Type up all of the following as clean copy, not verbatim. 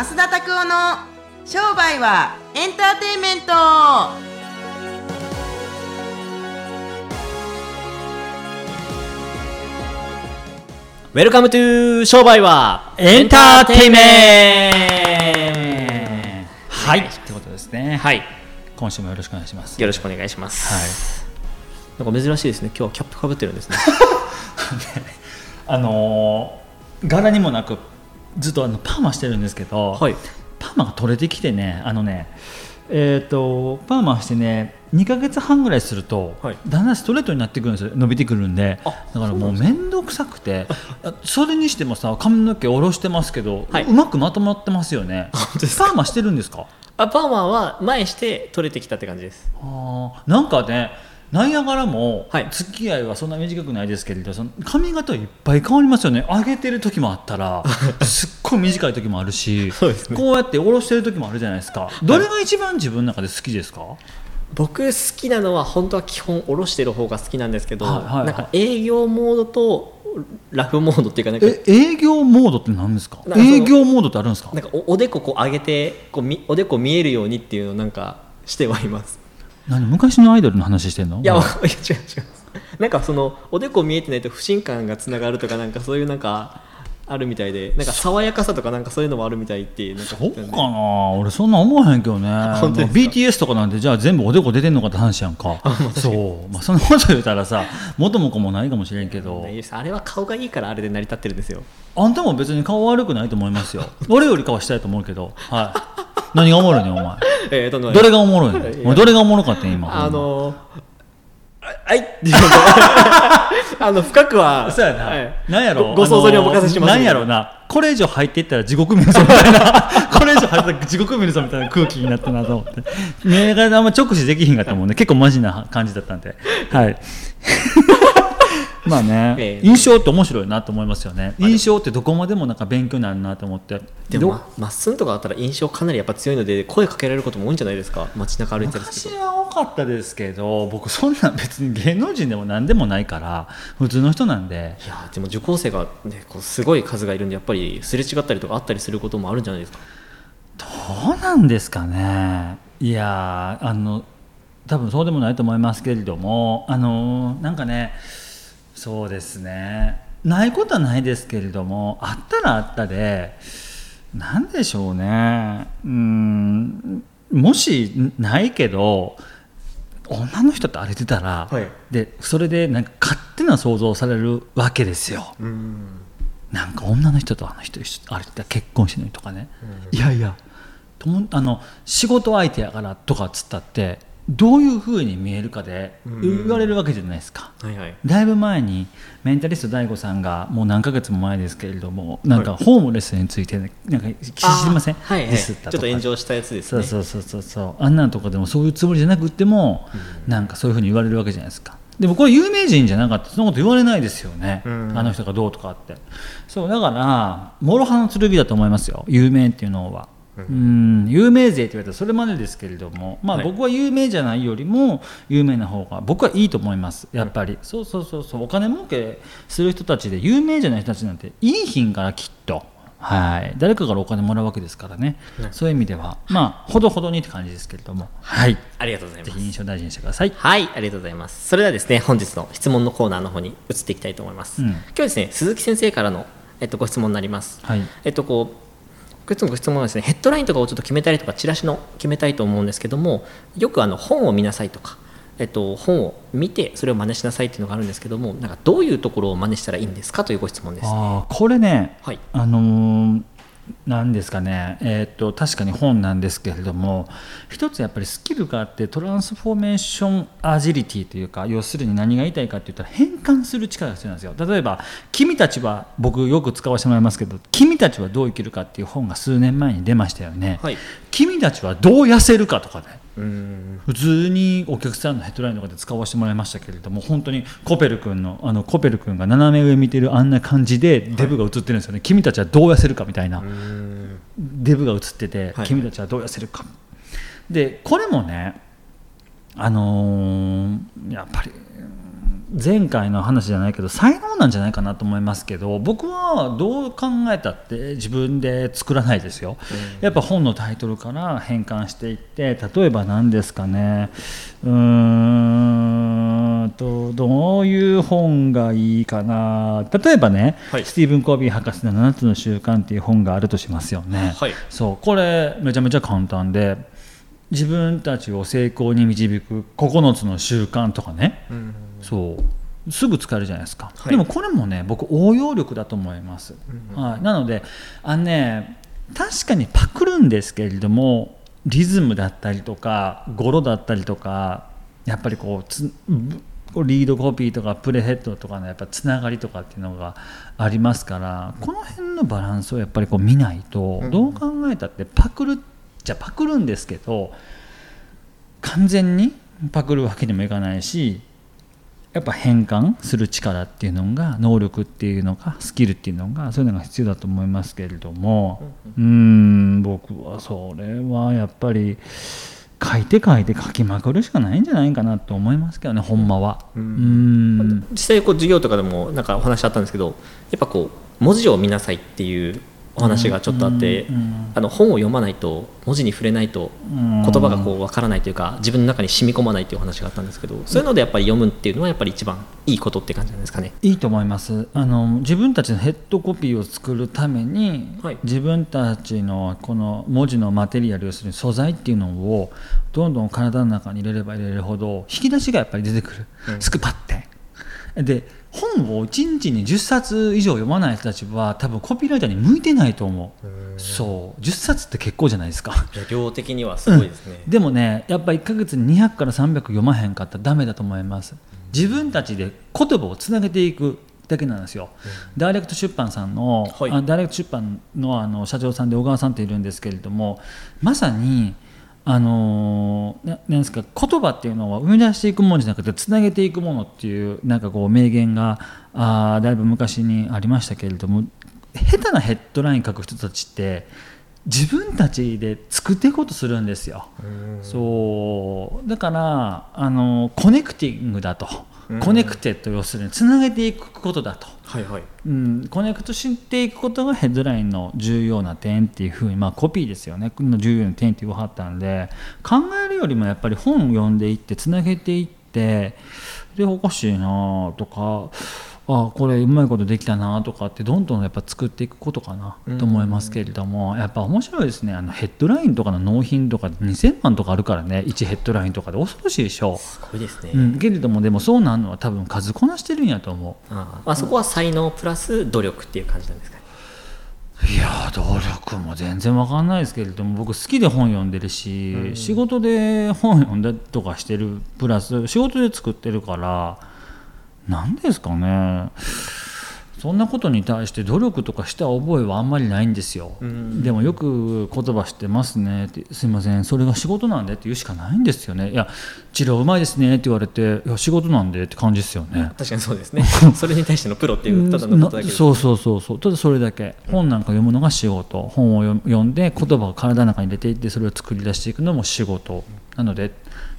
増田拓夫の商売はエンターテインメント。ウェルカムトゥー商売はエンターテインメント。はいってことですね。はい、今週もよろしくお願いします。よろしくお願いします。はい、なんか珍しいですね、今日はキャップかぶってるんですね柄にもなくずっとパーマしてるんですけど、はい、パーマが取れてきてね、パーマしてね、2ヶ月半ぐらいすると、はい、だんだんストレートになってくるんですよ、伸びてくるんで。だからもう面倒くさくてそれにしてもさ、髪の毛下ろしてますけど、はい、うまくまとまってますよね。パーマしてるんですか？あ、パーマは前して取れてきたって感じです。あ、なんかね、ナイアガラも付き合いはそんな短くないですけれど、その髪型いっぱい変わりますよね。上げてる時もあったらすっごい短い時もあるしそうですね、こうやって下ろしてる時もあるじゃないですか。どれが一番自分の中で好きですか？はい、僕好きなのは本当は基本下ろしてる方が好きなんですけど、はいはいはい、なんか営業モードとラフモードっていうか、なんか営業モードって何ですか？営業モードってあるんですか？なんか おでここう上げてこうおでこ見えるようにっていうのをなんかしてはいます。何、昔のアイドルの話してんの？いや、はい、違う違う、なんかそのおでこ見えてないと不信感がつながるとか、なんかそういうなんかあるみたいで、なんか爽やかさとかなんかそういうのもあるみたいっていう。なんかそうかな、俺そんな思わへんけどね。BTS とかなんてじゃあ全部おでこ出てんのかって話やんか。そう、まあ、そのこと言うたらさ元も子もないかもしれんけど、あれは顔がいいからあれで成り立ってるんですよ。あんたも別に顔悪くないと思いますよ俺より顔したいと思うけど、はい何がおもろいねんお前どれがおもろいねんお前、どれがおもろかったん今はいっていう深くはそうやな、はい、何やろ ご想像にお任せします、ね、何やろな、これ以上入っていったら地獄見るぞみたいなこれ以上入ったら地獄見るぞみたいな空気になったなと思って目があんま直視できひんかったもんね結構マジな感じだったんで、はいまあね、印象って面白いなと思いますよね。印象ってどこまでもなんか勉強になるなと思って。でもまっすんとかだったら印象かなりやっぱ強いので、声かけられることも多いんじゃないですか、街中歩いてる人。昔は多かったですけど、僕そんな別に芸能人でも何でもないから普通の人なんで。いやでも受講生が、ね、こうすごい数がいるんで、やっぱりすれ違ったりとかあったりすることもあるんじゃないですか。どうなんですかね。いや多分そうでもないと思いますけれども、なんかね、そうですね、ないことはないですけれども、あったらあったで、なんでしょうね、もしないけど女の人と歩いてたら、はい、でそれでなんか勝手な想像されるわけですよ。なんか女の人とあの人歩いてたら結婚してないとかね、いやいや仕事相手やからとかつったってどういう風に見えるかで言われるわけじゃないですか。はいはい、だいぶ前にメンタリスト DAIGO さんがもう何ヶ月も前ですけれども、なんかホームレスについてなんか知りません、はいはい、ちょっと炎上したやつですね。そうあんなとかでもそういうつもりじゃなくても、なんかそういう風に言われるわけじゃないですか。でもこれ有名人じゃなかったらそんなこと言われないですよね、あの人がどうとかって。そうだから諸刃の剣だと思いますよ、有名っていうのは。有名税って言われたらそれまでですけれども、まあ、僕は有名じゃないよりも有名な方が僕はいいと思います、やっぱり。そうお金儲けする人たちで有名じゃない人たちなんていい品からきっと、はい、誰かからお金もらうわけですからね、そういう意味ではまあほどほどにって感じですけれども、はい、ありがとうございます。ぜひ印象大事にしてください。はい、ありがとうございます。それではですね、本日の質問のコーナーの方に移っていきたいと思います。今日ですね、鈴木先生からの、ご質問になります。はい、こういつも質問はですね、ヘッドラインとかをちょっと決めたりとかチラシの決めたいと思うんですけども、よく本を見なさいとか、本を見てそれを真似しなさいっていうのがあるんですけども、なんかどういうところを真似したらいいんですかというご質問ですね。あ、これね、はい、なんですかね、確かに本なんですけれども、一つやっぱりスキルがあって、トランスフォーメーションアジリティというか、要するに何が言いたいかといったら変換する力が必要なんですよ。例えば君たちは、僕よく使わせてもらいますけど、君たちはどう生きるかっていう本が数年前に出ましたよね。はい、君たちはどう痩せるかとかね、普通にお客さんのヘッドラインとかで使わせてもらいましたけれども、本当にコペル君のコペル君が斜め上見てるあんな感じでデブが映ってるんですよね。はい、君たちはどう痩せるかみたいな、デブが映ってて、はい、君たちはどう痩せるかで、これもねやっぱり前回の話じゃないけど才能なんじゃないかなと思いますけど、僕はどう考えたって自分で作らないですよ、やっぱ本のタイトルから変換していって、例えば何ですかね、どういう本がいいかな、例えばね、はい、スティーブン・コービー博士の7つの習慣っていう本があるとしますよね、はい、そう、これめちゃめちゃ簡単で自分たちを成功に導く9つの習慣とかね、うんうんうん、そうすぐ使えるじゃないですか、はい、でもこれもね僕応用力だと思います、うんうん、はい、なのでね、確かにパクるんですけれども、リズムだったりとか語呂だったりとか、やっぱりリードコピーとかプレヘッドとかのやっぱつながりとかっていうのがありますから、この辺のバランスをやっぱり見ないと、どう考えたってパクるってパクるんですけど、完全にパクるわけにもいかないし、やっぱ変換する力っていうのが、能力っていうのかスキルっていうのが、そういうのが必要だと思いますけれども、僕はそれはやっぱり書いて書きまくるしかないんじゃないかなと思いますけどね、ほんまは、実際授業とかでもなんかお話あったんですけど、やっぱ文字を見なさいっていうお話がちょっとあって、うんうん、本を読まないと、文字に触れないと言葉が分からないというか、自分の中に染み込まないというお話があったんですけど、そういうのでやっぱり読むっていうのはやっぱり一番いいことって感じなんですかね。いいと思います。自分たちのヘッドコピーを作るために、はい、自分たちのこの文字のマテリアル、要するに素材っていうのをどんどん体の中に入れれば入れるほど引き出しがやっぱり出てくる、うん、スクパってで、本を1日に10冊以上読まない人たちは多分コピーライターに向いてないと思う。そう、10冊って結構じゃないですか。量的にはすごいですね、うん、でもね、やっぱ1ヶ月に200から300読まへんかったらダメだと思います。自分たちで言葉をつなげていくだけなんですよ。ダイレクト出版さんの、はい、ダイレクト出版の社長さんで小川さんっているんですけれども、まさになんですか、言葉っていうのは生み出していくものじゃなくてつなげていくものっていう、なんか名言がだいぶ昔にありましたけれども、下手なヘッドライン書く人たちって自分たちで作っていこうとするんですよ。そうだからコネクティングだと、コネクテッド、要するにつなげていくことだと、はいはい、うん、コネクトしていくことがヘッドラインの重要な点っていうふうに、コピーですよねの重要な点って言わはったんで、考えるよりもやっぱり本を読んでいってつなげていって、でおかしいなとか、あこれうまいことできたなとかってどんどんやっぱ作っていくことかなと思いますけれども、やっぱ面白いですね。ヘッドラインとかの納品とか2000万とかあるからね、1ヘッドラインとかで恐ろしいでしょ。すごいですね、うん、けれどもでもそうなるのは多分数こなしてるんやと思う。あそこは才能プラス努力っていう感じなんですかね。いや努力も全然わかんないですけれども、僕好きで本読んでるし、うん、仕事で本読んだりとかしてるプラス仕事で作ってるから、なんですかね、そんなことに対して努力とかした覚えはあんまりないんですよ、うん、でもよく言葉してますねって、すいませんそれが仕事なんでって言うしかないんですよね。いや治療うまいですねって言われて、いや仕事なんでって感じですよね。確かにそうですねそれに対してのプロっていうただのことだけです、ね、そうただそれだけ。本なんか読むのが仕事、本を読んで言葉を体の中に入れていって、それを作り出していくのも仕事なので、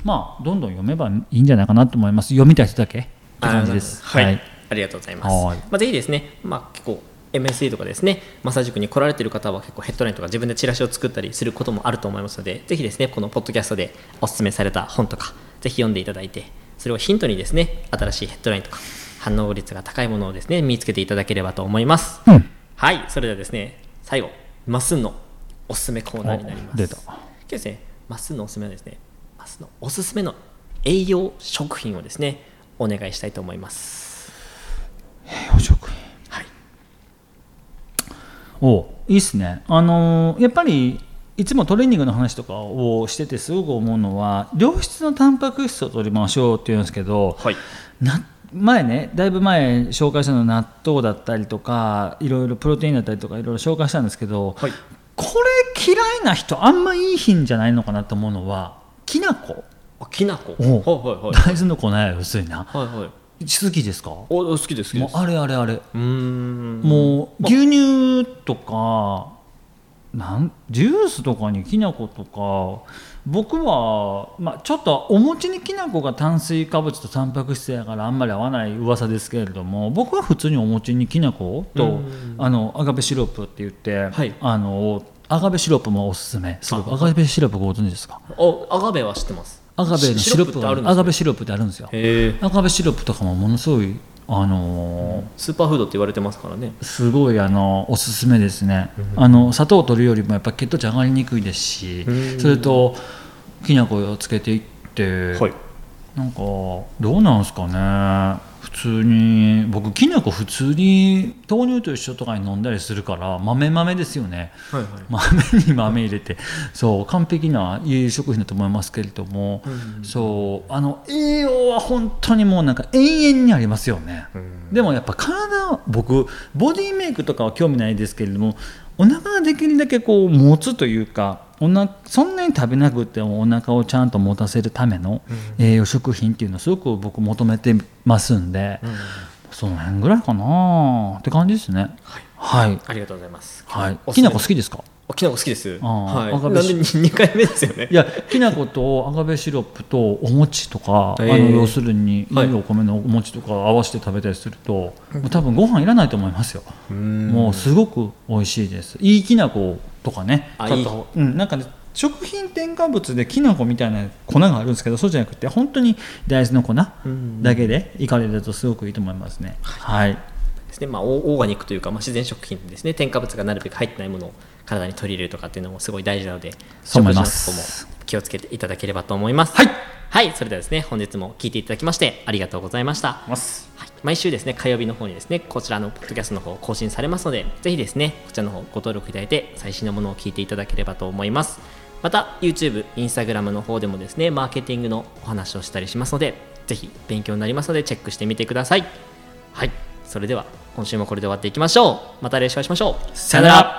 どんどん読めばいいんじゃないかなと思います。読みたい人だけ感じです。はい、ありがとうございます。ぜひですね、結構 MSE とかですね、マサ塾に来られている方は結構ヘッドラインとか自分でチラシを作ったりすることもあると思いますので、ぜひですねこのポッドキャストでお勧めされた本とかぜひ読んでいただいて、それをヒントにですね新しいヘッドラインとか反応率が高いものをですね見つけていただければと思います、うん、はい。それではですね最後、マスのおすすめコーナーになります。出た。今日ですね、マスのおすすめはですね、マスのおすすめの栄養食品をですねお願いしたいと思います。栄養食品、はい、いいっすね。やっぱりいつもトレーニングの話とかをしててすごく思うのは、良質のタンパク質を取りましょうっていうんですけど、はい、前ね、だいぶ前紹介したの納豆だったりとか、いろいろプロテインだったりとかいろいろ紹介したんですけど、はい、これ嫌いな人あんまいい品じゃないのかなと思うのはきな粉、大豆の粉や薄いな、はいはい、好きですか？好きです。もうあれ、もう牛乳とかジュースとかにきな粉とか、僕は、まあ、ちょっとお餅にきな粉が炭水化物とタンパク質やからあんまり合わない噂ですけれども、僕は普通にお餅にきな粉とアガベシロップって言って、はい、アガベシロップもおすすめ。すごくアガベシロップご存知ですか？アガベは知ってます。アガベのシロップがあるんですね。アガベシロップってあるんですよ。アガベシロップとかもものすごいスーパーフードって言われてますからね。すごいおすすめですね。砂糖を取るよりもやっぱ血糖値上がりにくいですし、それときな粉をつけていって、はい、なんかどうなんですかね。普通に僕きな粉普通に豆乳と一緒とかに飲んだりするから豆ですよね、はいはい、豆に豆入れて、そう完璧な食品だと思いますけれども、うん、そう栄養は本当にもうなんか延々にありますよね、うん、でもやっぱ体、僕ボディメイクとかは興味ないですけれども、お腹ができるだけこう持つというか、そんなに食べなくてもお腹をちゃんと持たせるための栄養食品っていうのをすごく僕求めてますんで、うん、その辺ぐらいかなって感じですね。はい、はい、ありがとうございます。はい、きな粉好きですか？きな粉好きです。はい、なんで2回目ですよね。いや、きな粉とアガベシロップとお餅とか要するにいいお米のお餅とか合わせて食べたりすると、はい、多分ご飯いらないと思いますよ。もうすごく美味しいです。いいきな粉とかね、なんかね、食品添加物できな粉みたいな粉があるんですけど、そうじゃなくて本当に大豆の粉だけでいかれるとすごくいいと思いますね。はい、ですね。まあ、オーガニックというか、まあ、自然食品ですね。添加物がなるべく入ってないものを体に取り入れるとかっていうのもすごい大事なので、食事のことも気をつけていただければと思います。はい、はい、それではですね、本日も聞いていただきましてありがとうございました。はい、毎週ですね火曜日の方にですねこちらのポッドキャストの方更新されますので、ぜひですねこちらの方ご登録いただいて最新のものを聞いていただければと思います。また YouTube、Instagram の方でもですねマーケティングのお話をしたりしますので、ぜひ勉強になりますのでチェックしてみてください。はい、それでは今週もこれで終わっていきましょう。また来週お会いしましょう。さよなら。